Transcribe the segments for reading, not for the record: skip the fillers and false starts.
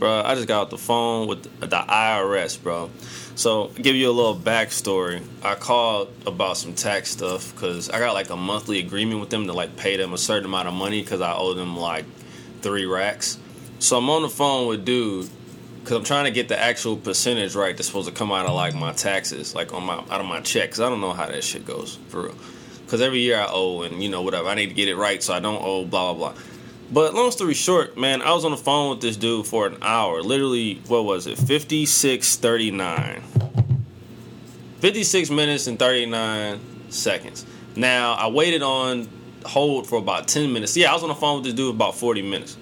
bro, I just got off the phone with the IRS, bro. So, give you a little backstory. I called about some tax stuff because I got, like, a monthly agreement with them to, like, pay them a certain amount of money because I owe them, like, 3 racks. So, I'm on the phone with dude because I'm trying to get the actual percentage right that's supposed to come out of, like, my taxes, like, on my out of my check, because I don't know how that shit goes, for real. Because every year I owe and, you know, whatever. I need to get it right so I don't owe blah, blah, blah. But long story short, man, I was on the phone with this dude for an hour. Literally, what was it? 56:39. 56 minutes and 39 seconds. Now, I waited on hold for about 10 minutes. Yeah, I was on the phone with this dude about 40 minutes.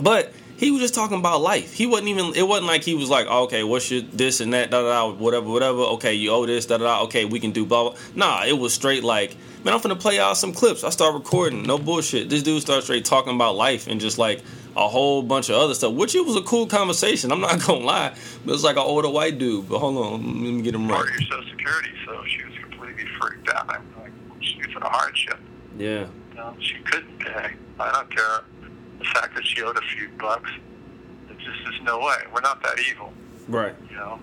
But he was just talking about life. He wasn't even, it wasn't like he was like, oh, okay, what's your this and that, da da da, whatever, whatever. Okay, you owe this, da da da. Okay, we can do blah, blah. Nah, it was straight like, man, I'm finna play out some clips. I start recording. No bullshit. This dude starts straight talking about life and just, like, a whole bunch of other stuff, which it was a cool conversation. I'm not gonna lie. But it's like an older white dude. But hold on. Let me get him right. Your Social Security, so she was completely freaked out. I'm like, she's in a hardship. Yeah. She couldn't pay. I don't care. The fact that she owed a few bucks, it just is no way. We're not that evil. Right. You know?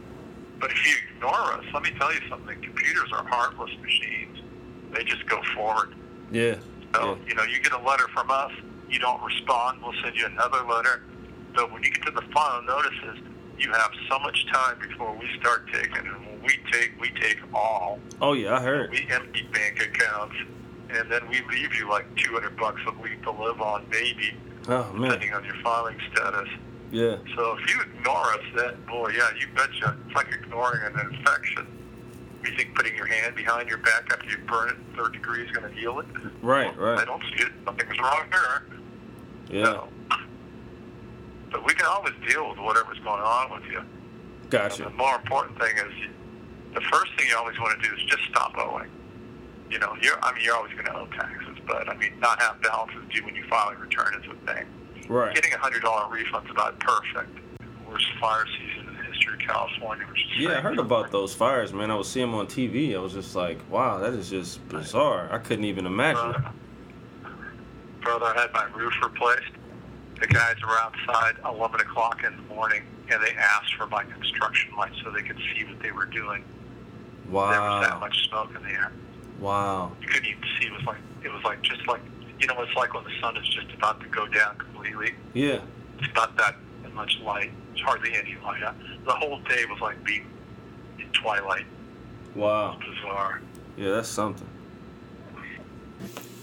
But if you ignore us, let me tell you something. Computers are heartless machines. They just go forward. Yeah. So, yeah. You know, you get a letter from us, you don't respond, we'll send you another letter. But when you get to the final notices, you have so much time before we start taking. And when we take all. Oh, yeah, I heard. We empty bank accounts, and then we leave you like $200 a week to live on, maybe, oh, man, depending on your filing status. Yeah. So if you ignore us, that, boy, yeah, you betcha. It's like ignoring an infection. You think putting your hand behind your back after you burn it in 3rd degree is going to heal it? Right, well, right. I don't see it. Nothing's wrong there. Yeah. No. But we can always deal with whatever's going on with you. Gotcha. And the more important thing is, the first thing you always want to do is just stop owing. You know, you're always going to owe taxes, but, I mean, not have balances due when you file a return is a thing. Right. Getting a $100 refund is about perfect. Worst fire season in the history of California. Yeah, I heard about those fires, man. I was seeing them on TV. I was just like, wow, that is just bizarre. I couldn't even imagine. Brother, I had my roof replaced. The guys were outside 11 o'clock in the morning, and they asked for my construction lights so they could see what they were doing. Wow. There was that much smoke in the air. Wow. You couldn't even see. It was like just like, you know, it's like when the sun is just about to go down completely. Yeah. It's not that much light. Hardly any light. The whole day was like being in twilight. Wow. Bizarre. Yeah, that's something.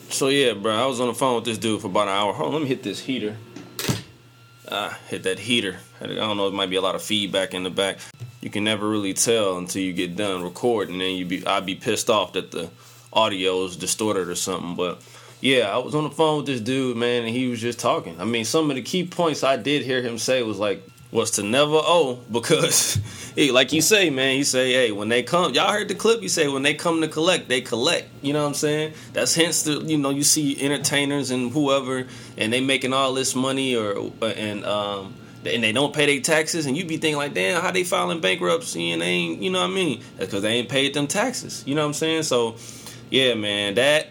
So yeah, bro, I was on the phone with this dude for about an hour. Hold on, let me hit this heater. Hit that heater. I don't know, it might be a lot of feedback in the back. You can never really tell until you get done recording, and I'd be pissed off that the audio is distorted or something, but yeah, I was on the phone with this dude, man, and he was just talking. I mean, some of the key points I did hear him say was like, was to never owe, because, hey, like you say, man, you say, hey, when they come, y'all heard the clip, you say, when they come to collect, they collect, you know what I'm saying? That's hence the, you know, you see entertainers and whoever, and they making all this money, and they don't pay their taxes, and you be thinking like, damn, how they filing bankruptcy, and they ain't, you know what I mean? That's because they ain't paid them taxes, you know what I'm saying? So, yeah, man, that,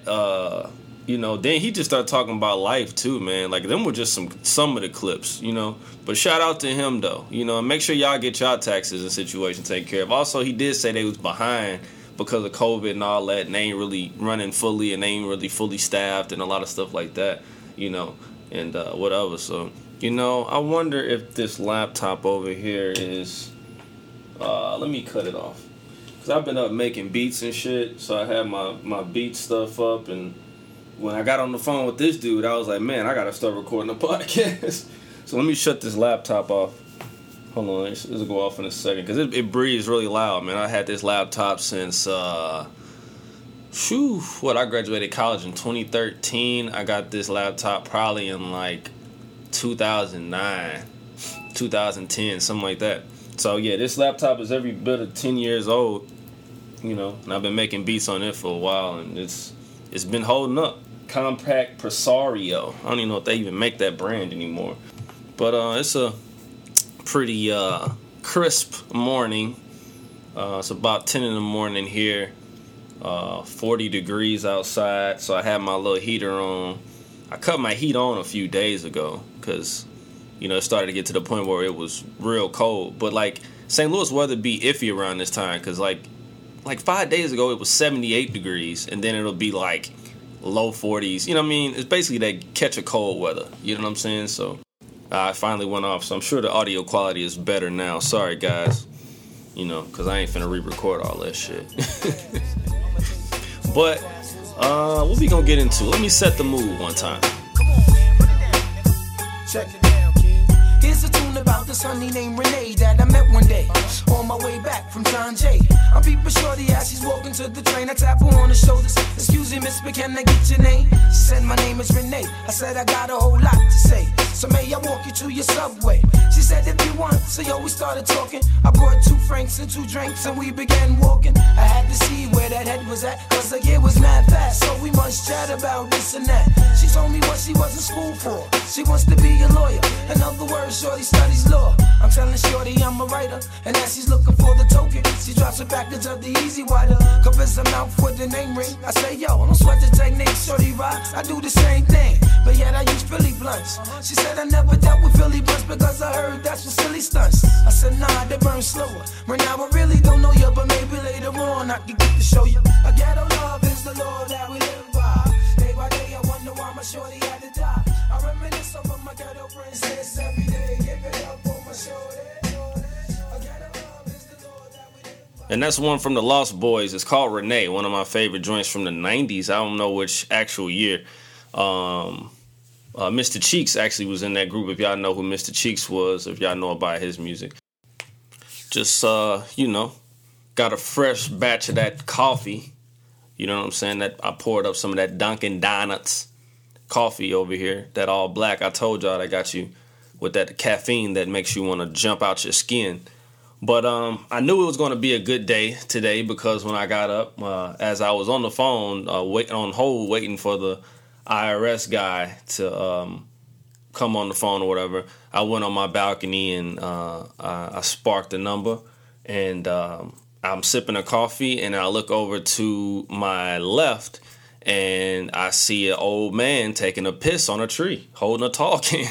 you know, then he just started talking about life, too, man. Like, them were just some of the clips, you know. But shout out to him, though. You know, and make sure y'all get y'all taxes and situation taken care of. Also, he did say they was behind because of COVID and all that, and they ain't really running fully, and they ain't really fully staffed and a lot of stuff like that, you know, and whatever. So, you know, I wonder if this laptop over here is... let me cut it off. Because I've been up making beats and shit, so I had my beat stuff up, and... when I got on the phone with this dude, I was like, man, I got to start recording a podcast. So let me shut this laptop off. Hold on, this will go off in a second. Because it breathes really loud, man. I had this laptop since, I graduated college in 2013. I got this laptop probably in, like, 2009, 2010, something like that. So, yeah, this laptop is every bit of 10 years old, you know. And I've been making beats on it for a while, and it's been holding up. Compact Presario. I don't even know if they even make that brand anymore. But it's a pretty crisp morning. It's about 10 in the morning here. 40 degrees outside. So I had my little heater on. I cut my heat on a few days ago because you know, it started to get to the point where it was real cold. But, like, St. Louis weather be iffy around this time because, like 5 days ago, it was 78 degrees, and then it'll be, like, low 40s. You know what I mean? It's basically that catch a cold weather. You know what I'm saying? So I finally went off, so I'm sure the audio quality is better now. Sorry, guys. You know, because I ain't finna re-record all that shit. But what we gonna get into? Let me set the mood one time. Come on, man, put it down, nigga. Check it down, kid. Here's a tune about this honey named Renee that I met one day on my way back from John Jay. I'm peeping shorty as she's walking to the train. I tap her on the shoulders. Excuse me, miss, but can I get your name? She said, my name is Renee. I said, I got a whole lot to say. So may I walk you to your subway? She said, if you want. So yo, we started talking. I brought 2 francs and 2 drinks and we began walking. I had to see where that head was at, cause like it was mad fast. So we must chat about this and that. She told me what she was in school for. She wants to be a lawyer. In other words, shorty studies law. I'm telling shorty I'm a writer. And as she's looking for the token, she drops a package of the easy water. Covers her mouth with the name ring. I say, yo, I don't sweat the technique. Shorty rocks, I do the same thing, but yet I use Philly blunts. She said, I never dealt with Philly blunts because I heard that's for silly stunts. I said, nah, they burn slower. Right now I really don't know you, but maybe later on I can get to show you. A ghetto love is the law that we live by. Day by day I wonder why my shorty had to die. I reminisce over my ghetto princess every day. Give it up for my shorty. A ghetto love is the law that we live by. And that's one from the Lost Boys. It's called Renee, one of my favorite joints from the 90s. I don't know which actual year. Mr. Cheeks actually was in that group, if y'all know who Mr. Cheeks was, if y'all know about his music. Just, you know, got a fresh batch of that coffee. You know what I'm saying? That I poured up some of that Dunkin' Donuts coffee over here. That all black. I told y'all I got you with that caffeine that makes you want to jump out your skin. But I knew it was going to be a good day today because when I got up, as I was on the phone, on hold, waiting for the IRS guy to come on the phone or whatever, I went on my balcony and I sparked a number, and I'm sipping a coffee, and I look over to my left and I see an old man taking a piss on a tree, holding a tall can.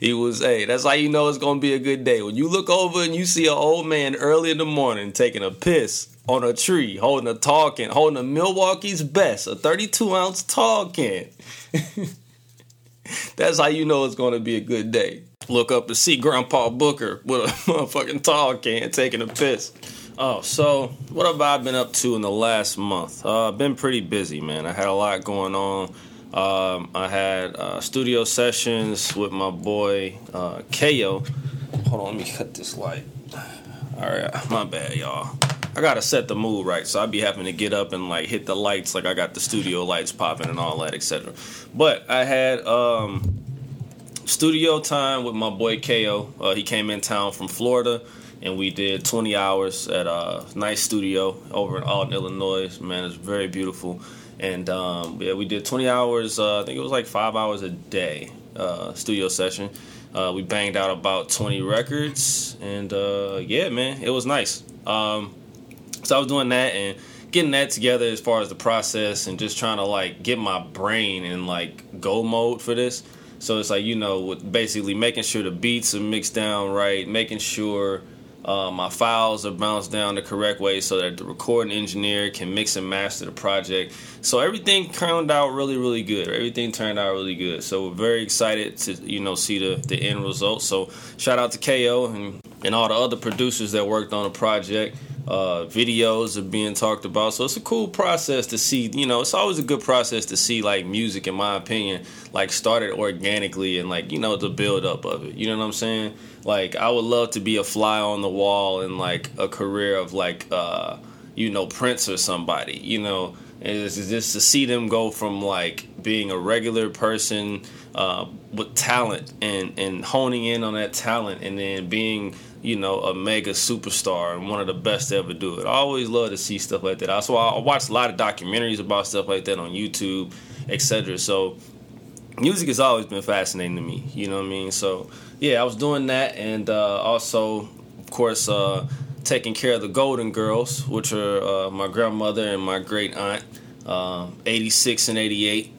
Hey, that's how you know it's going to be a good day. When you look over and you see an old man early in the morning taking a piss on a tree, holding a tall can, holding a Milwaukee's Best, a 32-ounce tall can. That's how you know it's going to be a good day. Look up to see Grandpa Booker with a motherfucking tall can taking a piss. Oh, so what have I been up to in the last month? I've been pretty busy, man. I had a lot going on. I had studio sessions with my boy K.O. Hold on, let me cut this light. All right, my bad, y'all. I gotta set the mood right, so I'd be having to get up and like hit the lights, like I got the studio lights popping and all that, etc. But I had studio time with my boy K.O. He came in town from Florida, and we did 20 hours at a nice studio over in Alden, Illinois. Man, it's very beautiful. And yeah, we did 20 hours. I think it was like 5 hours a day studio session. We banged out about 20 records, and yeah, man, it was nice. So I was doing that and getting that together as far as the process and just trying to, like, get my brain in, like, go mode for this. So it's like, you know, with basically making sure the beats are mixed down right, making sure my files are bounced down the correct way so that the recording engineer can mix and master the project. So everything turned out really, really good. So we're very excited to, you know, see the end result. So shout out to K.O. and all the other producers that worked on the project. Videos are being talked about, so it's a cool process to see. You know, it's always a good process to see, like, music, in my opinion, like, started organically and, like, you know, the build up of it. You know what I'm saying? Like, I would love to be a fly on the wall in, like, a career of, like, you know, Prince or somebody. You know, it's just to see them go from, like, being a regular person with talent and honing in on that talent, and then being, you know, a mega superstar and one of the best to ever do it. I always love to see stuff like that. So I watch a lot of documentaries about stuff like that on YouTube, etc. So music has always been fascinating to me. You know what I mean? So yeah, I was doing that, and also, of course, taking care of the Golden Girls, which are my grandmother and my great aunt, 86 and 88.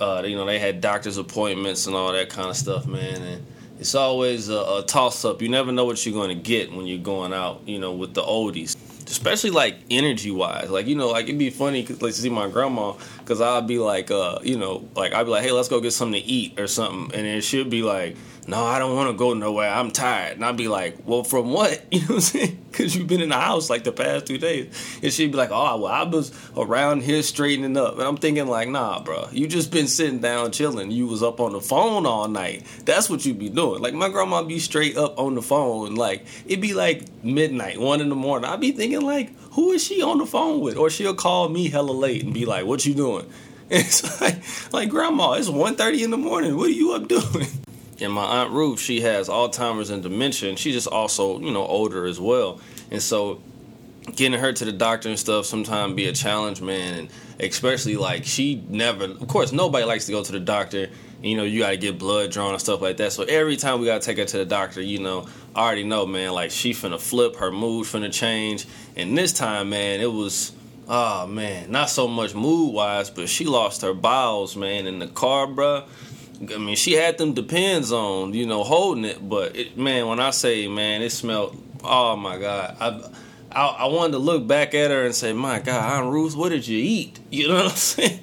You know, they had doctor's appointments and all that kind of stuff, man. And it's always a toss-up. You never know what you're going to get when you're going out, you know, with the oldies. Especially, like, energy-wise. Like, you know, like, it'd be funny to see my grandma, because I'd be like, you know, like, I'd be like, hey, let's go get something to eat or something. And then she'd be like, no, I don't want to go nowhere. I'm tired. And I'd be like, well, from what? You know what I'm saying? Because you've been in the house, like, the past 2 days. And she'd be like, oh, well, I was around here straightening up. And I'm thinking, like, nah, bro. You just been sitting down chilling. You was up on the phone all night. That's what you be doing. Like, my grandma be straight up on the phone. Like, it'd be, like, midnight, 1 a.m. I'd be thinking, like, who is she on the phone with? Or she'll call me hella late and be like, what you doing? And it's like, grandma, it's 1:30 a.m. What are you up doing? And my Aunt Ruth, she has Alzheimer's and dementia, and she's just also, you know, older as well. And so getting her to the doctor and stuff sometimes be a challenge, man. And especially, like, she never, of course, nobody likes to go to the doctor. You know, you got to get blood drawn and stuff like that. So every time we got to take her to the doctor, you know, I already know, man, like, she finna flip, her mood finna change. And this time, man, it was, oh, man, not so much mood-wise, but she lost her bowels, man, in the car, bruh. I mean, she had them Depends on, you know, holding it. But, man, when I say, man, it smelled, oh, my God. I wanted to look back at her and say, my God, Aunt Ruth, what did you eat? You know what I'm saying?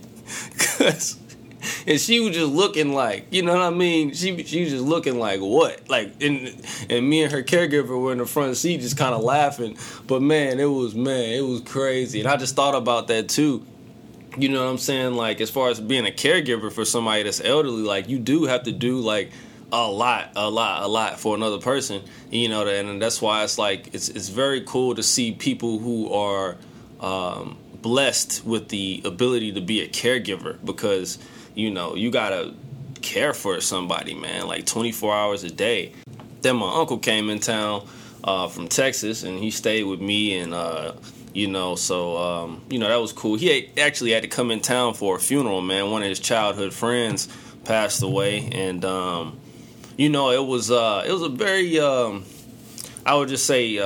And she was just looking like, you know what I mean? She was just looking like, what? Like, and me and her caregiver were in the front seat just kind of laughing. But, man, it was crazy. And I just thought about that, too. You know what I'm saying? Like, as far as being a caregiver for somebody that's elderly, like, you do have to do, like, a lot for another person, you know, and that's why it's, like, it's very cool to see people who are blessed with the ability to be a caregiver because, you know, you got to care for somebody, man, like, 24 hours a day. Then my uncle came in town from Texas, and he stayed with me and... You know, so, you know, that was cool. He actually had to come in town for a funeral, man. One of his childhood friends passed away. And, you know, it was a very, I would just say,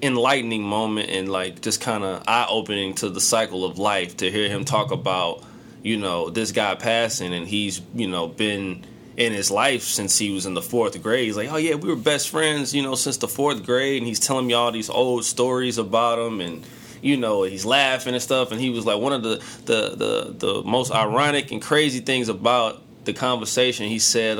enlightening moment and, like, just kind of eye-opening to the cycle of life to hear him talk about, you know, this guy passing. And he's, you know, been in his life since he was in the 4th grade. He's like, oh, yeah, we were best friends, you know, since the 4th grade. And he's telling me all these old stories about him. And, you know, he's laughing and stuff. And he was like, one of the most ironic and crazy things about the conversation, he said,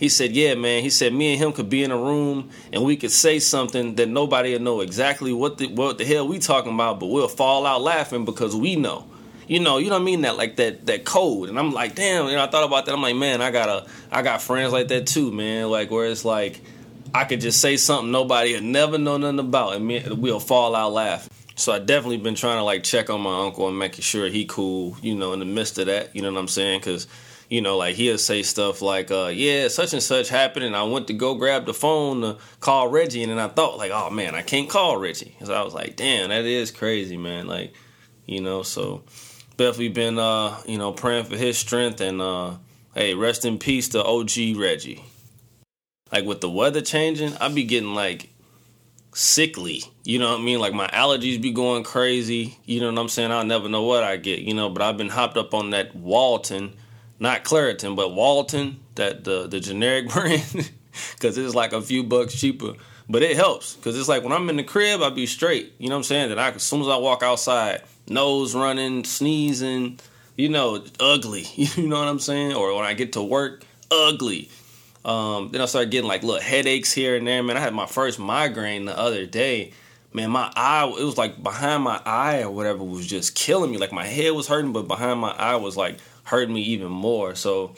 yeah, man, he said, me and him could be in a room and we could say something that nobody will know exactly what the hell we talking about. But we'll fall out laughing because we know. You know what I mean? That, like, that code. And I'm like, damn, you know, I thought about that. I'm like, man, I got friends like that too, man. Like, where it's like, I could just say something nobody'll never know nothing about, and we'll fall out laughing. So I definitely been trying to, like, check on my uncle and making sure he cool, you know, in the midst of that, you know what I'm saying? Because, you know, like, he'll say stuff like, yeah, such and such happened, and I went to go grab the phone to call Reggie, and then I thought, like, oh, man, I can't call Reggie. So I was like, damn, that is crazy, man. Like, you know, so... definitely been, you know, praying for his strength and, hey, rest in peace to OG Reggie. Like, with the weather changing, I be getting, like, sickly, you know what I mean? Like, my allergies be going crazy, you know what I'm saying? I'll never know what I get, you know, but I've been hopped up on that Walton, not Claritin, but Walton, that the generic brand, because it's, like, a few bucks cheaper. But it helps, because it's like, when I'm in the crib, I be straight, you know what I'm saying? That as soon as I walk outside... nose running, sneezing, you know, ugly, you know what I'm saying? Or when I get to work, ugly. Then I start getting, like, little headaches here and there. Man, I had my first migraine the other day. Man, my eye, it was, like, behind my eye or whatever was just killing me. Like, my head was hurting, but behind my eye was, like, hurting me even more. So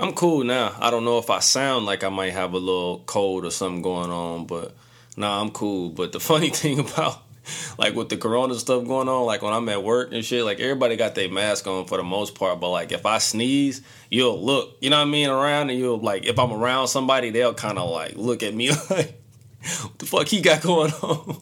I'm cool now. I don't know if I sound like I might have a little cold or something going on, but nah, I'm cool. But the funny thing about... like, with the corona stuff going on, like, when I'm at work and shit, like, everybody got their mask on for the most part. But, like, if I sneeze, you'll look, you know what I mean, around. And you'll, like, if I'm around somebody, they'll kind of, like, look at me like, what the fuck he got going on?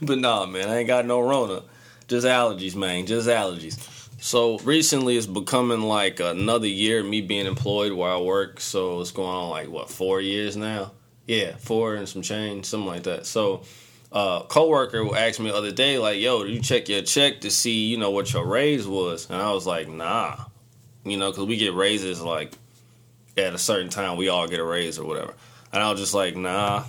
But, nah, man, I ain't got no Rona. Just allergies, man. Just allergies. So, recently, it's becoming, like, another year of me being employed where I work. So, it's going on, like, what, 4 years now? Yeah, 4 and some change, something like that. So... coworker asked me the other day, like, yo, did you check your check to see, you know, what your raise was? And I was like, nah. You know, because we get raises, like, at a certain time, we all get a raise or whatever. And I was just like, nah.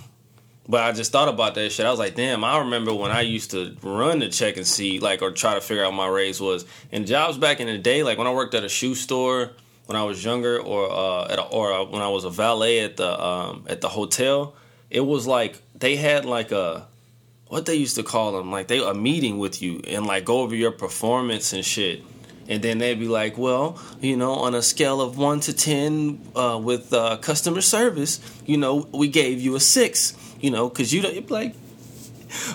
But I just thought about that shit. I was like, damn, I remember when I used to run the check and see, like, or try to figure out what my raise was. And jobs back in the day, like, when I worked at a shoe store when I was younger, or when I was a valet at the hotel, it was like they had, like, a, what they used to call them, like, they a meeting with you and, like, go over your performance and shit. And then they'd be like, well, you know, on a scale of 1 to 10 with customer service, you know, we gave you a 6, you know, because you don't, you'd be like,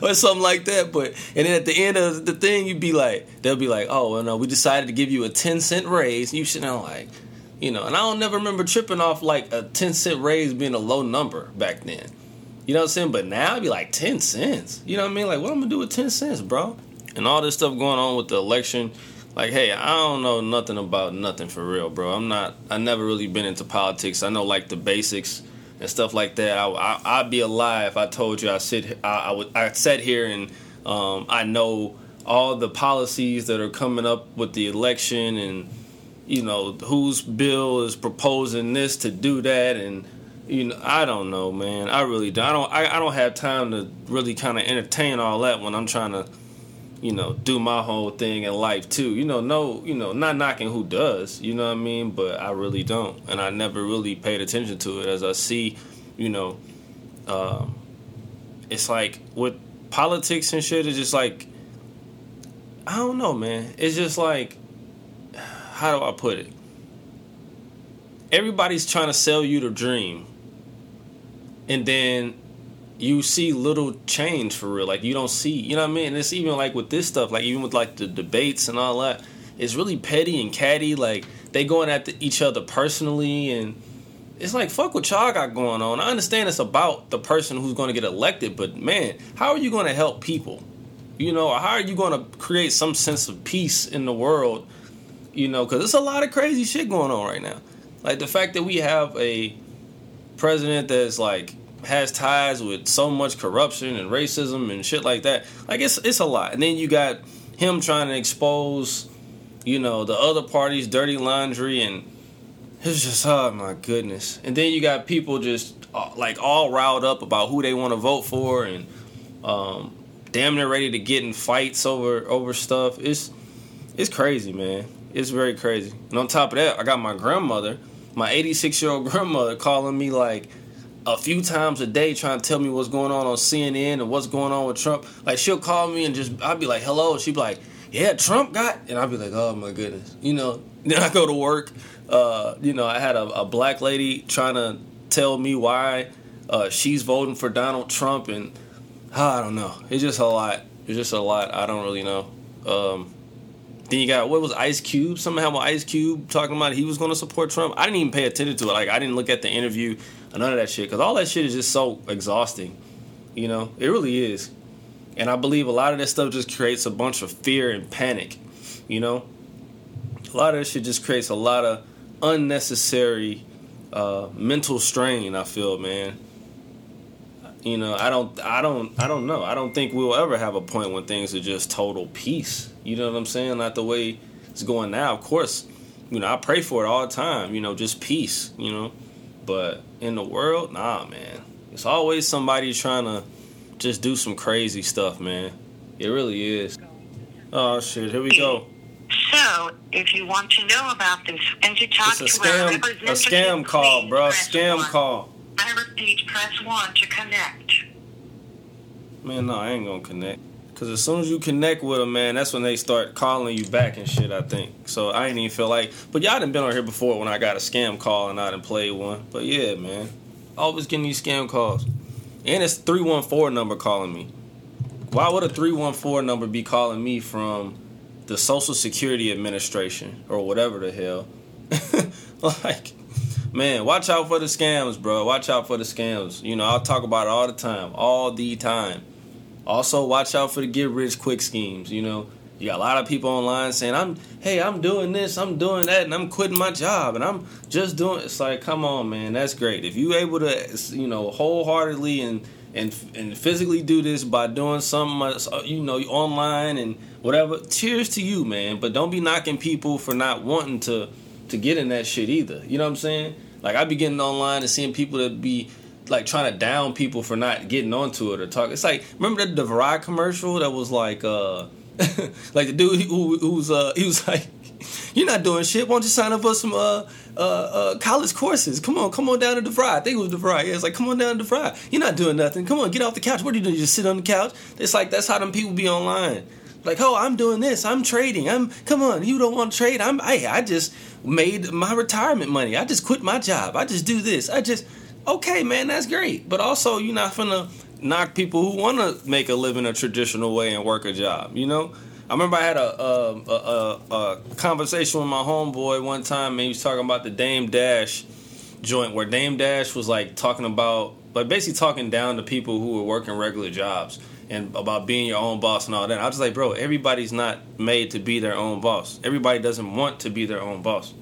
or something like that. But, and then at the end of the thing, you'd be like, they'll be like, oh, well, no, we decided to give you a 10-cent raise. You should know, like, you know, and I don't never remember tripping off like a 10-cent raise being a low number back then. You know what I'm saying? But now it'd be like 10 cents. You know what I mean? Like, what I'm going to do with 10 cents, bro? And all this stuff going on with the election. Like, hey, I don't know nothing about nothing for real, bro. I never really been into politics. I know, like, the basics and stuff like that. I'd be a lie if I told you I sat here and I know all the policies that are coming up with the election and, you know, whose bill is proposing this to do that. And, you know, I don't know, man. I really don't. I don't have time to really kind of entertain all that when I'm trying to, you know, do my whole thing in life too. You know, no, you know, not knocking who does, you know what I mean? But I really don't. And I never really paid attention to it. As I see, you know, it's like with politics and shit, it's just like, I don't know, man. It's just like, how do I put it? Everybody's trying to sell you the dream. And then you see little change for real. Like, you don't see, you know what I mean? And it's even like with this stuff, like even with like the debates and all that, it's really petty and catty. Like, they going after each other personally. And it's like, fuck what y'all got going on. I understand it's about the person who's going to get elected, but man, how are you going to help people? You know, or how are you going to create some sense of peace in the world? You know, because there's a lot of crazy shit going on right now. Like the fact that we have a president that's like, has ties with so much corruption and racism and shit like that. Like, it's a lot. And then you got him trying to expose, you know, the other party's dirty laundry, and it's just, oh my goodness. And then you got people just like all riled up about who they want to vote for, and damn near ready to get in fights over stuff. It's crazy, man. It's very crazy. And on top of that, I got my grandmother, my 86-year-old grandmother, calling me like a few times a day trying to tell me what's going on CNN and what's going on with Trump. Like, she'll call me and just, I'll be like, hello. She'd be like, yeah, Trump got, and I'll be like, oh my goodness. You know, then I go to work. You know, I had a black lady trying to tell me why she's voting for Donald Trump, and I don't know. It's just a lot. It's just a lot. I don't really know. Then you got, what was Ice Cube? Somehow Ice Cube talking about he was going to support Trump. I didn't even pay attention to it. Like, I didn't look at the interview and none of that shit, because all that shit is just so exhausting. You know, it really is. And I believe a lot of that stuff just creates a bunch of fear and panic. You know, a lot of that shit just creates a lot of unnecessary mental strain, I feel, man. You know, I don't know. I don't think we'll ever have a point when things are just total peace. You know what I'm saying? Not the way it's going now. Of course, you know, I pray for it all the time, you know, just peace, you know. But in the world, nah, man. It's always somebody trying to just do some crazy stuff, man. It really is. Oh, shit. Here we go. So, if you want to know about this and to talk to our representative, it's a scam call, bro. Scam call. I repeat, press 1 to connect. Man, no, I ain't gonna connect. Because as soon as you connect with them, man, that's when they start calling you back and shit, I think. So I ain't even feel like... But y'all done been on here before when I got a scam call and I done played one. But yeah, man. Always getting these scam calls. And it's 314 number calling me. Why would a 314 number be calling me from the Social Security Administration or whatever the hell? Like, man, watch out for the scams, bro. Watch out for the scams. You know, I'll talk about it all the time. All the time. Also, watch out for the get-rich-quick schemes, you know. You got a lot of people online saying, I'm doing this, I'm doing that, and I'm quitting my job, and I'm just doing... It's like, come on, man, that's great. If you able to, you know, wholeheartedly and and physically do this by doing something, you know, online and whatever, cheers to you, man. But don't be knocking people for not wanting to get in that shit either. You know what I'm saying? Like, I be getting online and seeing people that be like trying to down people for not getting onto it or talk. It's like, remember that DeVry commercial that was like, like the dude who was he was like, "You're not doing shit. Why don't you sign up for some college courses? Come on down to DeVry." I think it was DeVry. Yeah, it's like, "Come on down to DeVry. You're not doing nothing. Come on, get off the couch. What are you doing? You just sit on the couch." It's like, that's how them people be online. Like, "Oh, I'm doing this. I'm trading. Come on, you don't want to trade. I just made my retirement money. I just quit my job. I just do this. I just." Okay, man, that's great. But also, you're not finna knock people who wanna make a living a traditional way and work a job. You know, I remember I had a conversation with my homeboy one time, and he was talking about the Dame Dash joint, where Dame Dash was like talking about, like, basically talking down to people who were working regular jobs and about being your own boss and all that. I was like, bro, everybody's not made to be their own boss. Everybody doesn't want to be their own boss.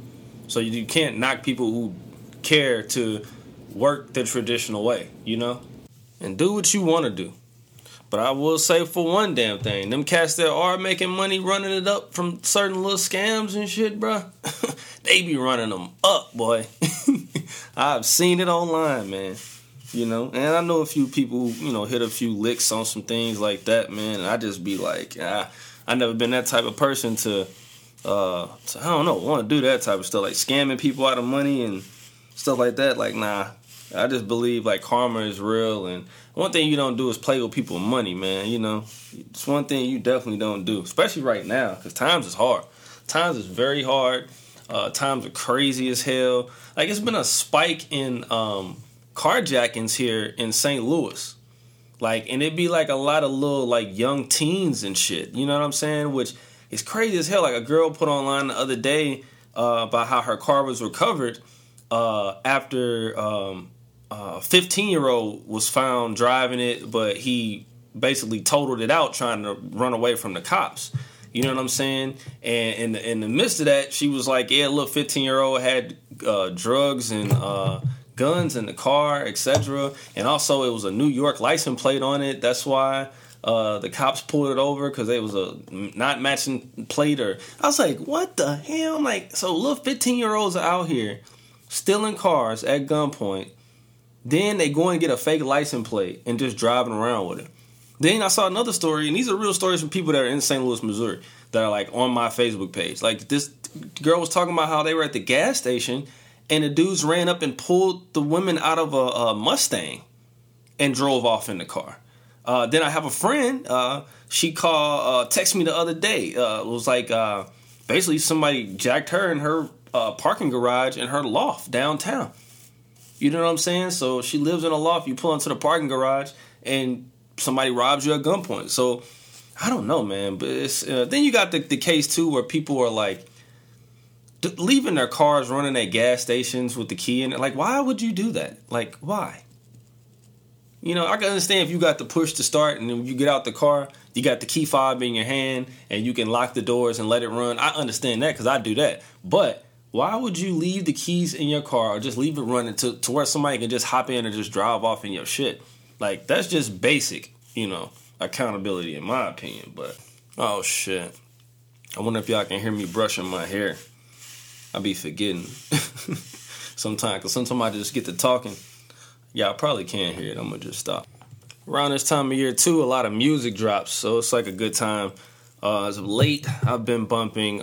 So you can't knock people who care to work the traditional way, you know, and do what you want to do. But I will say for one damn thing, them cats that are making money running it up from certain little scams and shit, bro, they be running them up, boy. I've seen it online, man, you know, and I know a few people who, you know, hit a few licks on some things like that, man, and I just be like, I never been that type of person to I don't know, want to do that type of stuff, like scamming people out of money and stuff like that. Like, nah, I just believe, like, karma is real, and one thing you don't do is play with people's money, man, you know. It's one thing you definitely don't do, especially right now, because times is hard. Times is very hard. Times are crazy as hell. Like, it's been a spike in carjackings here in St. Louis. Like, and it'd be, like, a lot of little, like, young teens and shit, you know what I'm saying, which is crazy as hell. Like, a girl put online the other day about how her car was recovered after... 15-year-old was found driving it, but he basically totaled it out trying to run away from the cops. You know what I'm saying? And in the midst of that, she was like, yeah, look, 15-year-old had drugs and guns in the car, etc. And also it was a New York license plate on it. That's why the cops pulled it over, because it was a not matching plate. Or I was like, what the hell? Like, so little 15-year-olds are out here stealing cars at gunpoint. Then they go and get a fake license plate and just driving around with it. Then I saw another story, and these are real stories from people that are in St. Louis, Missouri, that are, like, on my Facebook page. Like, this girl was talking about how they were at the gas station, and the dudes ran up and pulled the women out of a Mustang and drove off in the car. Then I have a friend. She texted me the other day. It was like, basically somebody jacked her in her parking garage in her loft downtown. You know what I'm saying? So she lives in a loft. You pull into the parking garage and somebody robs you at gunpoint. So I don't know, man. But it's, then you got the case, too, where people are, like, leaving their cars running at gas stations with the key in it. Like, why would you do that? Like, why? You know, I can understand if you got the push to start, and then when you get out the car, you got the key fob in your hand and you can lock the doors and let it run. I understand that, because I do that. But why would you leave the keys in your car or just leave it running to where somebody can just hop in and just drive off in your shit? Like, that's just basic, you know, accountability in my opinion. But, oh, shit. I wonder if y'all can hear me brushing my hair. I be forgetting sometimes, because sometimes I just get to talking. Y'all probably can't hear it. I'm going to just stop. Around this time of year, too, a lot of music drops, so it's like a good time. As of late, I've been bumping...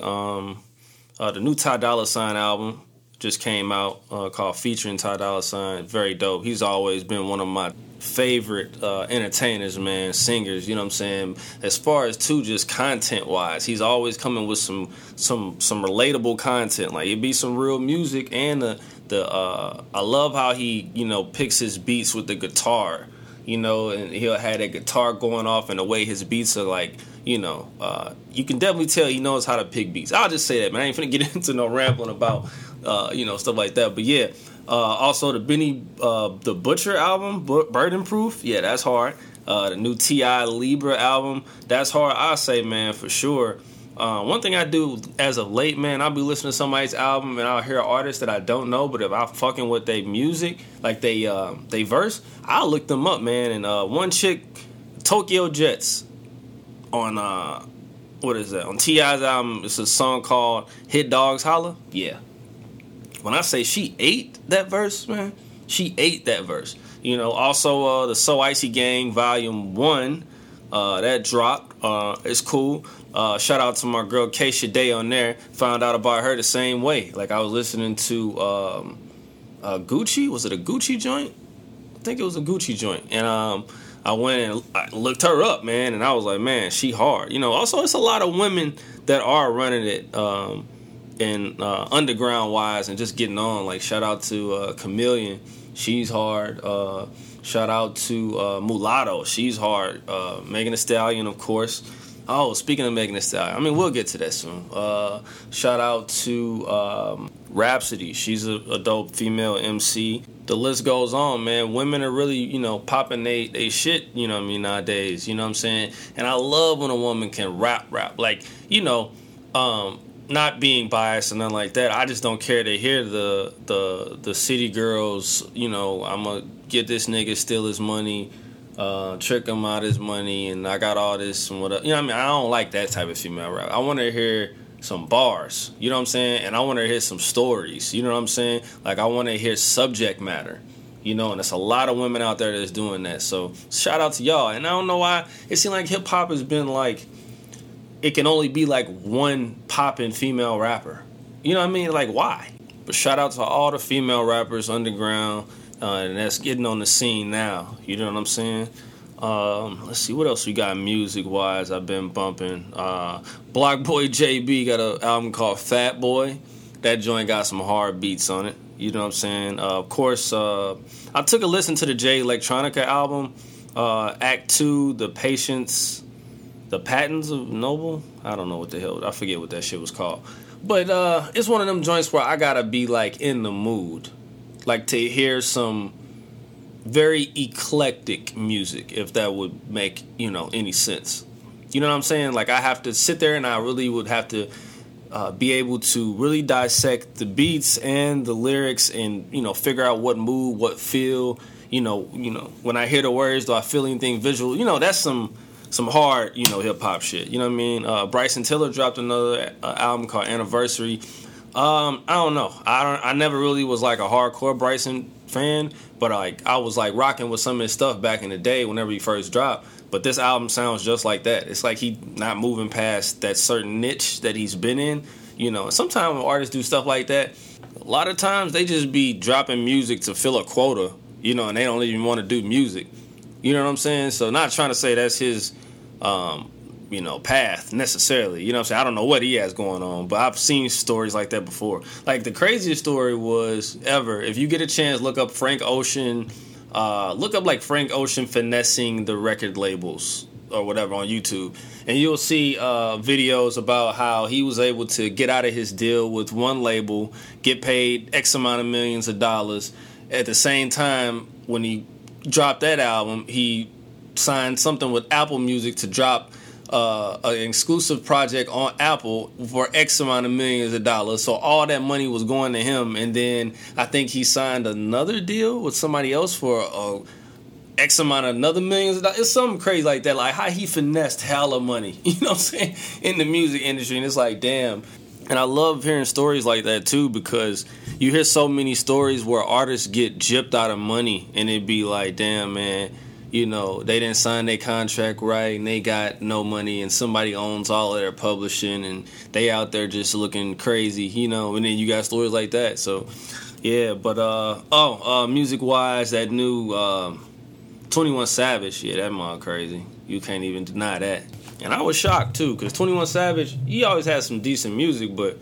the new Ty Dolla $ign album just came out, called Featuring Ty Dolla $ign. Very dope. He's always been one of my favorite entertainers, man, singers, you know what I'm saying? As far as, too, just content-wise, he's always coming with some relatable content. Like, it'd be some real music, and I love how he, you know, picks his beats with the guitar, you know, and he'll have that guitar going off, and the way his beats are, like, you know, you can definitely tell he knows how to pick beats. I'll just say that, man. I ain't finna get into no rambling about, you know, stuff like that. But, yeah, also the Benny the Butcher album, Burden Proof, yeah, that's hard. The new T.I. Libra album, that's hard, I say, man, for sure. One thing I do as of late, man, I'll be listening to somebody's album and I'll hear artists that I don't know, but if I'm fucking with their music, like they verse, I'll look them up, man. And one chick, Tokyo Jets, on what is that? On T.I.'s album, it's a song called Hit Dogs Holler. Yeah. When I say she ate that verse, man, she ate that verse. You know, also the So Icy Gang Volume 1, that dropped. It's cool. Shout out to my girl Keisha Day on there. Found out about her the same way. Like, I was listening to Gucci. Was it a Gucci joint? I think it was a Gucci joint. And I went and I looked her up, man, and I was like, man, she hard. You know, also, it's a lot of women that are running it. And underground wise and just getting on. Like, shout out to Chameleon, she's hard. Shout out to Mulatto, she's hard. Megan Thee Stallion, of course. Oh, speaking of Megan Thee Stallion, I mean, we'll get to that soon. Shout out to Rhapsody, she's a dope female MC. The list goes on, man. Women are really, you know, popping they shit, you know what I mean, nowadays. You know what I'm saying? And I love when a woman can rap. Like, you know, not being biased or nothing like that. I just don't care to hear the city girls, you know, I'm going to get this nigga, steal his money, trick him out his money, and I got all this and whatever. You know what I mean? I don't like that type of female rap. I want to hear some bars, you know what I'm saying? And I want to hear some stories, you know what I'm saying? Like, I want to hear subject matter, you know, and there's a lot of women out there that's doing that. So, shout out to y'all. And I don't know why. It seems like hip-hop has been like, it can only be like one poppin' female rapper. You know what I mean? Like, why? But shout out to all the female rappers underground and that's getting on the scene now. You know what I'm saying? Let's see what else we got music-wise. I've been bumping. Block Boy JB got an album called Fat Boy. That joint got some hard beats on it. You know what I'm saying? Of course, I took a listen to the J Electronica album, Act 2, The Patience. The Patents of Noble? I don't know what the hell. I forget what that shit was called. But it's one of them joints where I gotta be, like, in the mood. Like, to hear some very eclectic music, if that would make, you know, any sense. You know what I'm saying? Like, I have to sit there and I really would have to be able to really dissect the beats and the lyrics and, you know, figure out what mood, what feel. You know, when I hear the words, do I feel anything visual? You know, that's some hard, you know, hip-hop shit. You know what I mean? Bryson Tiller dropped another album called Anniversary. I don't know. I never really was, like, a hardcore Bryson fan, but, like, I was, like, rocking with some of his stuff back in the day whenever he first dropped. But this album sounds just like that. It's like he not moving past that certain niche that he's been in. You know, sometimes when artists do stuff like that, a lot of times they just be dropping music to fill a quota, you know, and they don't even want to do music. You know what I'm saying? So not trying to say that's his, you know, path necessarily. You know what I'm saying? I don't know what he has going on, but I've seen stories like that before. Like, the craziest story was ever, if you get a chance, look up Frank Ocean. Look up, like, Frank Ocean finessing the record labels or whatever on YouTube. And you'll see videos about how he was able to get out of his deal with one label, get paid X amount of millions of dollars. At the same time, when he dropped that album, he signed something with Apple Music to drop an exclusive project on Apple for X amount of millions of dollars. So all that money was going to him, and then I think he signed another deal with somebody else for X amount of another millions of dollars. It's something crazy like that, like how he finessed hella money, you know what I'm saying, in the music industry. And it's like, damn. And I love hearing stories like that too, because you hear so many stories where artists get gypped out of money, and it'd be like, damn, man, you know, they didn't sign their contract right and they got no money and somebody owns all of their publishing and they out there just looking crazy, you know, and then you got stories like that. So, yeah, but, music-wise, that new 21 Savage, yeah, that mug crazy. You can't even deny that. And I was shocked, too, because 21 Savage, he always had some decent music, but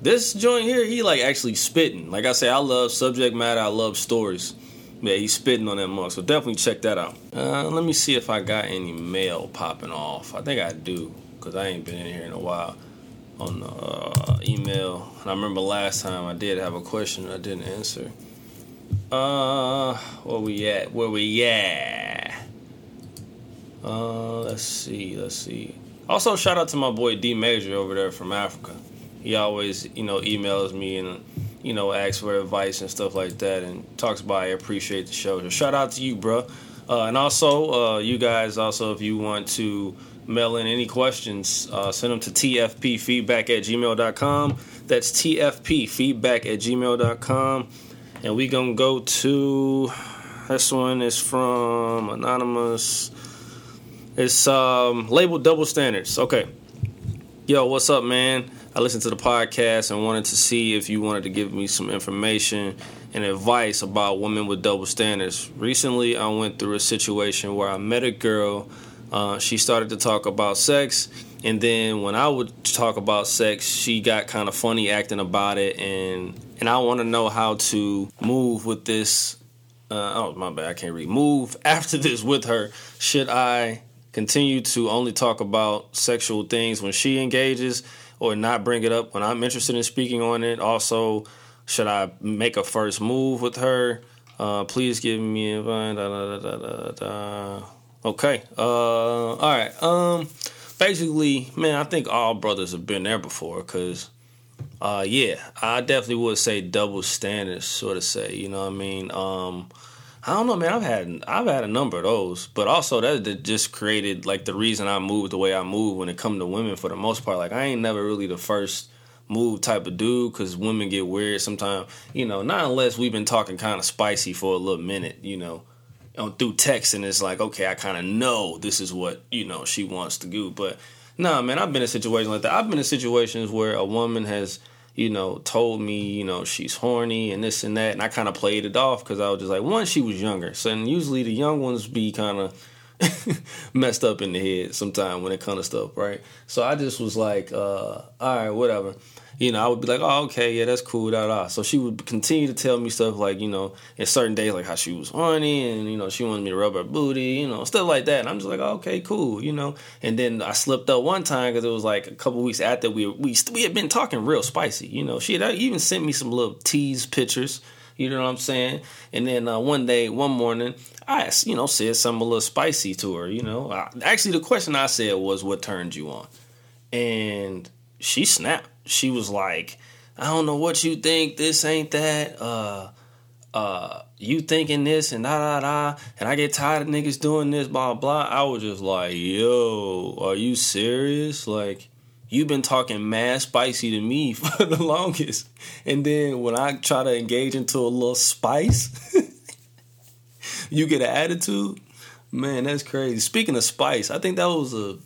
this joint here, he, like, actually spitting. Like I say, I love subject matter. I love stories. Yeah, he's spitting on that mug, so definitely check that out. Let me see if I got any mail popping off. I think I do, because I ain't been in here in a while on the email. And I remember last time I did have a question I didn't answer. Where we at? Let's see. Also, shout out to my boy D Major over there from Africa. He always, emails me and, asks for advice and stuff like that and talks about I appreciate the show. So shout out to you, bro. And also, you guys, also, if you want to mail in any questions, send them to tfpfeedback@gmail.com. That's tfpfeedback@gmail.com. And we going to go to... This one is from Anonymous. It's labeled Double Standards. Okay. Yo, what's up, man? I listened to the podcast and wanted to see if you wanted to give me some information and advice about women with double standards. Recently, I went through a situation where I met a girl. She started to talk about sex. And then when I would talk about sex, she got kind of funny acting about it. And I want to know how to move with this. I can't read. Move after this with her. Should I continue to only talk about sexual things when she engages or not bring it up when I'm interested in speaking on it? Also, should I make a first move with her? Please give me a... Okay. All right. Basically, man, I think all brothers have been there before because... I definitely would say double standards, sort of say, you know what I mean? I don't know, man, I've had a number of those, but also that just created, like, the reason I move the way I move when it comes to women for the most part. Like, I ain't never really the first move type of dude because women get weird sometimes, not unless we've been talking kind of spicy for a little minute, through text, and it's like, okay, I kind of know this is what, she wants to do, but... Nah, man, I've been in situations like that. I've been in situations where a woman has, told me, she's horny and this and that. And I kind of played it off because I was just like, one, she was younger. So, and usually the young ones be kind of messed up in the head sometimes when it comes to stuff, right? So I just was like, all right, whatever. I would be like, oh, okay, yeah, that's cool, So she would continue to tell me stuff like, in certain days, like how she was horny and, she wanted me to rub her booty, stuff like that. And I'm just like, oh, okay, cool, And then I slipped up one time because it was like a couple weeks after we had been talking real spicy, She had even sent me some little tease pictures, you know what I'm saying? And then one morning, I, said something a little spicy to her, Actually, the question I said was, what turned you on? And she snapped. She was like, I don't know what you think. This ain't that. You thinking this and da-da-da. And I get tired of niggas doing this, blah, blah. I was just like, yo, are you serious? Like, you've been talking mad spicy to me for the longest. And then when I try to engage into a little spice, you get an attitude? Man, that's crazy. Speaking of spice, I think that was a...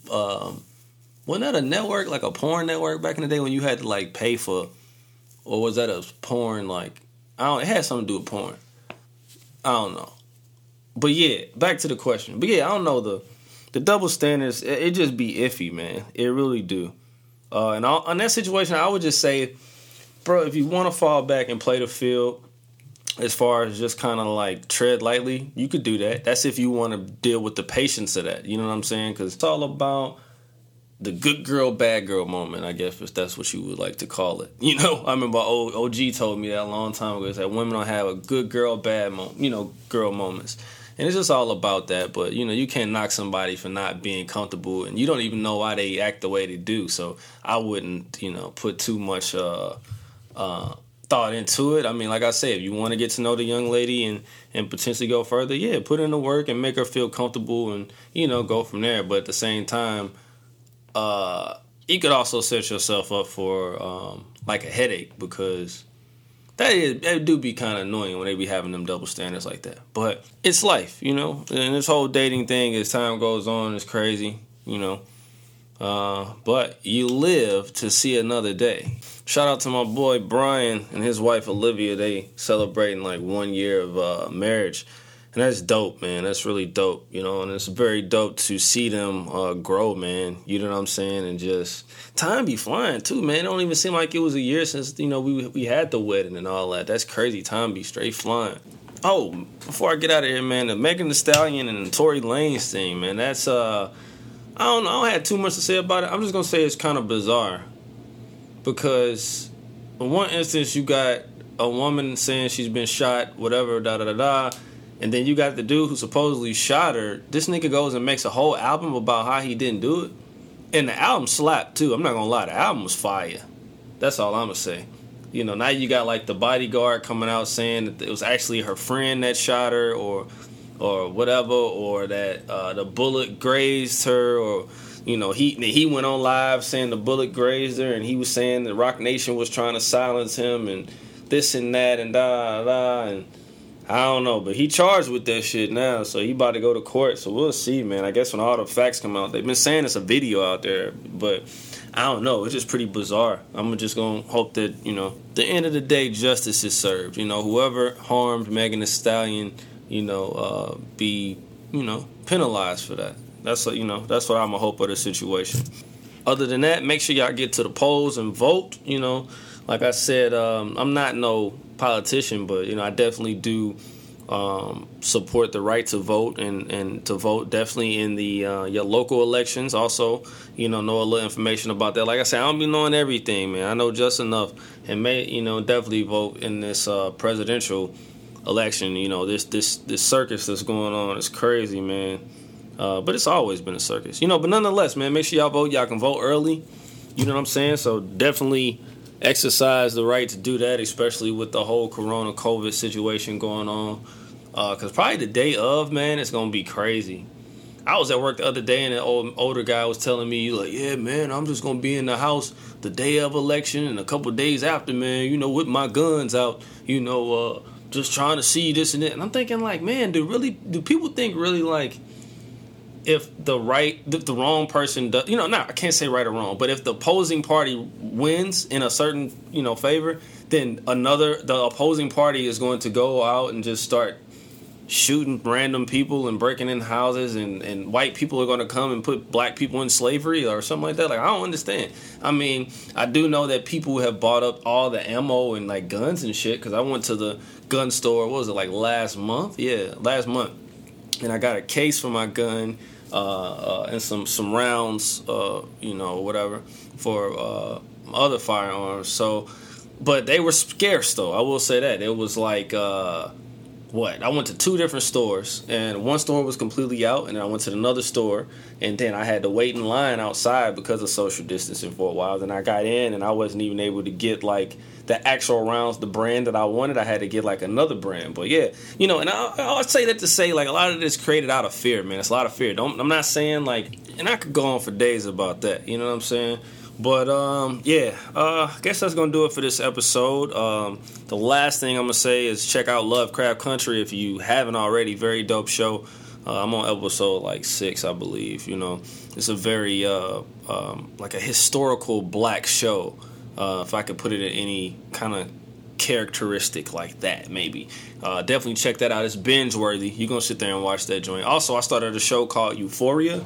Wasn't that a network, like a porn network back in the day when you had to, like, pay for... Or was that a porn, like... It had something to do with porn. I don't know. But, yeah, back to the question. But, yeah, I don't know. The double standards, it just be iffy, man. It really do. And on that situation, I would just say, bro, if you want to fall back and play the field... As far as just kind of like tread lightly, you could do that. That's if you want to deal with the patience of that. You know what I'm saying? Because it's all about... The good girl, bad girl moment, I guess, if that's what you would like to call it. I remember OG told me that a long time ago, that women don't have a good girl, bad girl moments. And it's just all about that. But, you can't knock somebody for not being comfortable. And you don't even know why they act the way they do. So I wouldn't, put too much thought into it. I mean, like I said, if you want to get to know the young lady and potentially go further, yeah, put in the work and make her feel comfortable and, go from there. But at the same time, you could also set yourself up for like a headache because that do be kind of annoying when they be having them double standards like that. But it's life, and this whole dating thing as time goes on is crazy, but you live to see another day. Shout out to my boy Brian and his wife Olivia. They celebrating like 1 year of marriage. And that's dope, man. That's really dope, and it's very dope to see them grow, man. You know what I'm saying? And just time be flying, too, man. It don't even seem like it was a year since, we had the wedding and all that. That's crazy. Time be straight flying. Oh, before I get out of here, man, the Megan Thee Stallion and the Tory Lanez thing, man, that's, I don't know. I don't have too much to say about it. I'm just going to say it's kind of bizarre because in one instance you got a woman saying she's been shot, whatever, da-da-da-da. And then you got the dude who supposedly shot her. This nigga goes and makes a whole album about how he didn't do it. And the album slapped, too. I'm not going to lie. The album was fire. That's all I'm going to say. You know, now you got, like, the bodyguard coming out saying that it was actually her friend that shot her or whatever, or that the bullet grazed her, or, you know, he went on live saying the bullet grazed her, and he was saying that Rock Nation was trying to silence him and this and that and da-da-da, and I don't know, but he charged with that shit now, so he about to go to court, so we'll see, man. I guess when all the facts come out, they've been saying it's a video out there, but I don't know. It's just pretty bizarre. I'm just going to hope that, you know, the end of the day, justice is served. You know, whoever harmed Megan Thee Stallion, you know, be, you know, penalized for that. That's what, you know, that's what I'm a hope of the situation. Other than that, make sure y'all get to the polls and vote. You know, like I said, I'm not no politician, but, you know, I definitely do support the right to vote and to vote definitely in the your local elections. Also, you know a little information about that. Like I said, I don't be knowing everything, man. I know just enough, and may, you know, definitely vote in this presidential election. You know, this circus that's going on is crazy, man. But it's always been a circus, you know. But nonetheless, man, make sure y'all vote. Y'all can vote early. You know what I'm saying? So definitely exercise the right to do that, especially with the whole corona COVID situation going on. Because probably the day of, man, it's going to be crazy. I was at work the other day, and an older guy was telling me, he's like, yeah, man, I'm just going to be in the house the day of election and a couple days after, man, you know, with my guns out, you know, just trying to see this and that. And I'm thinking, like, man, do people think really, like, if the wrong person does, you know, no, I can't say right or wrong, but if the opposing party wins in a certain, you know, favor, then the opposing party is going to go out and just start shooting random people and breaking in houses, and white people are going to come and put black people in slavery or something like that. Like, I don't understand. I mean, I do know that people have bought up all the ammo and, like, guns and shit, because I went to the gun store, what was it, like, last month? Yeah, last month. And I got a case for my gun and some rounds, you know, whatever, for other firearms. So, but they were scarce, though. I will say that. It was like, I went to two different stores, and one store was completely out, and I went to another store, and then I had to wait in line outside because of social distancing for a while. Then I got in, and I wasn't even able to get, like, the actual rounds, the brand that I wanted. I had to get, like, another brand. But, yeah, you know, and I say that to say, like, a lot of this created out of fear, man. It's a lot of fear. I'm not saying, like, and I could go on for days about that, you know what I'm saying? But, I guess that's going to do it for this episode. The last thing I'm going to say is check out Lovecraft Country if you haven't already. Very dope show. I'm on episode, like, 6, I believe, you know. It's a very, like, a historical black show, if I could put it in any kind of characteristic like that, maybe. Definitely check that out. It's binge-worthy. You're going to sit there and watch that joint. Also, I started a show called Euphoria,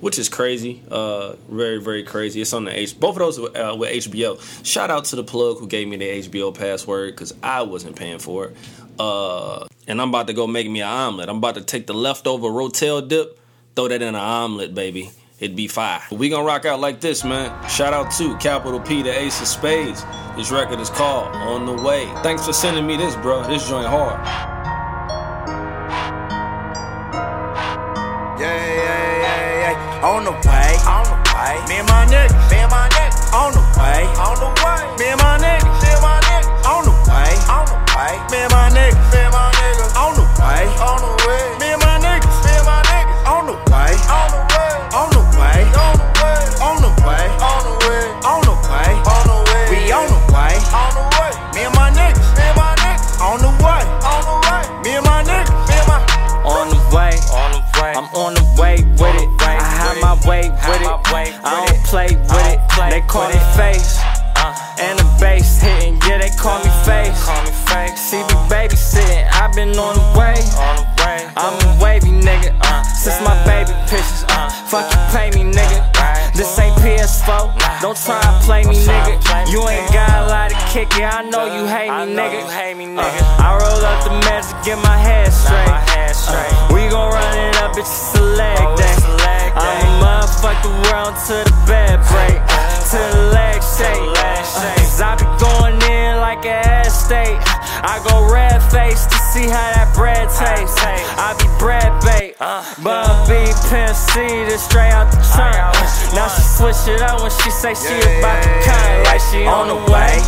which is crazy, very, very crazy. It's on the both of those with HBO. Shout out to the plug who gave me the HBO password, because I wasn't paying for it. And I'm about to go make me an omelet. I'm about to take the leftover Rotel dip, throw that in an omelet, baby. It'd be fire. We gonna rock out like this, man. Shout out to Capital P, the Ace of Spades. This record is called On the Way. Thanks for sending me this, bro. This joint hard. On the way, on the way. Me and my niggas, on the way, on the way. Me and my niggas, on the way, me and my niggas, on the way, me and my niggas, on the way, on the way, on the way, on the way, on the way, on the way, on the way, on the way. We on the way, me and my niggas, on the way, me and my niggas, me and my on the way, on the way. I'm on the way with it. My way with it, I don't play with it. They call me face, and the bass hitting. Yeah, they call me face. See me babysitting. I've been on the way. I'm a wavy nigga. Since my baby pictures. Fuck you, pay me, nigga. This ain't PS4. Don't try and play me, nigga. You ain't got a lot to kick it. I know you hate me, nigga. I roll up the magic, get my head straight. We gon' run it up, it's just a leg day. I'm a motherfucker world to the bed break, to the leg shake. Cause I be going in like an ass state. I go red face to see how that bread tastes. I be bread bait, but I'm being Pimp C, that's straight out the trunk. Now she switch it up when she say she about to come, like she on the way.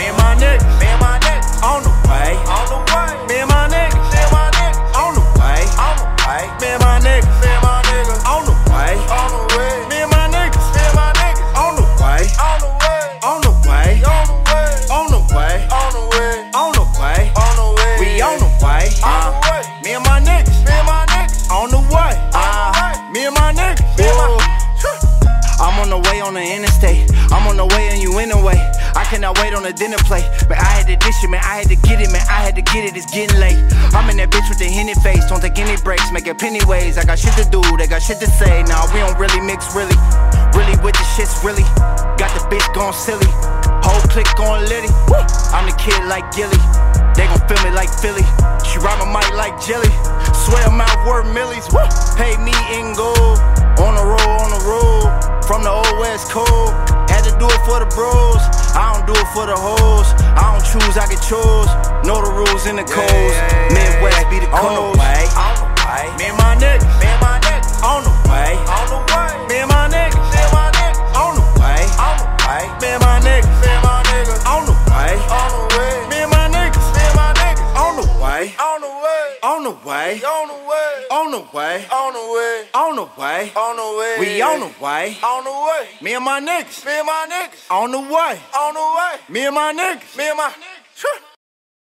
Me and my nigga, on the way. Me and my nigga, on the way. Me and my nigga, on the way. Me and my nigga, on the way. On the way, on the way, on the way, on the way, on the way. We on the way. Me and my nigga, on the way. Me and my nigga, I'm on the way on the interstate. I'm on the way and you in the way. I cannot wait on the dinner plate. But I had to dish it, man. I had to get it, man. I had to get it. It's getting late. I'm in that bitch with the henny face. Don't take any breaks. Make it penny ways. I got shit to do. They got shit to say. Nah, we don't really mix, really. Really with the shits, really. Got the bitch going silly. Whole clique going litty. Woo! I'm the kid like Gilly. They gon' feel me like Philly. She ride my mic like Jelly. Swear my word millies. Woo! Pay me in gold. On the road, on the road. From the old west coast. Had to do it for the bros. I don't do it for the hoes. I don't choose, I get chose. Know the rules and the codes. Midwest be the codes. On the way. Me and my niggas. On the way. Me and my niggas. On the way. Me and my niggas. On the way. Me and my niggas. On the way. On the way. On the way. On the way. On the way. On the way. We on the way. On the way. Me and my niggas. On the way. On the way. Me and my niggas.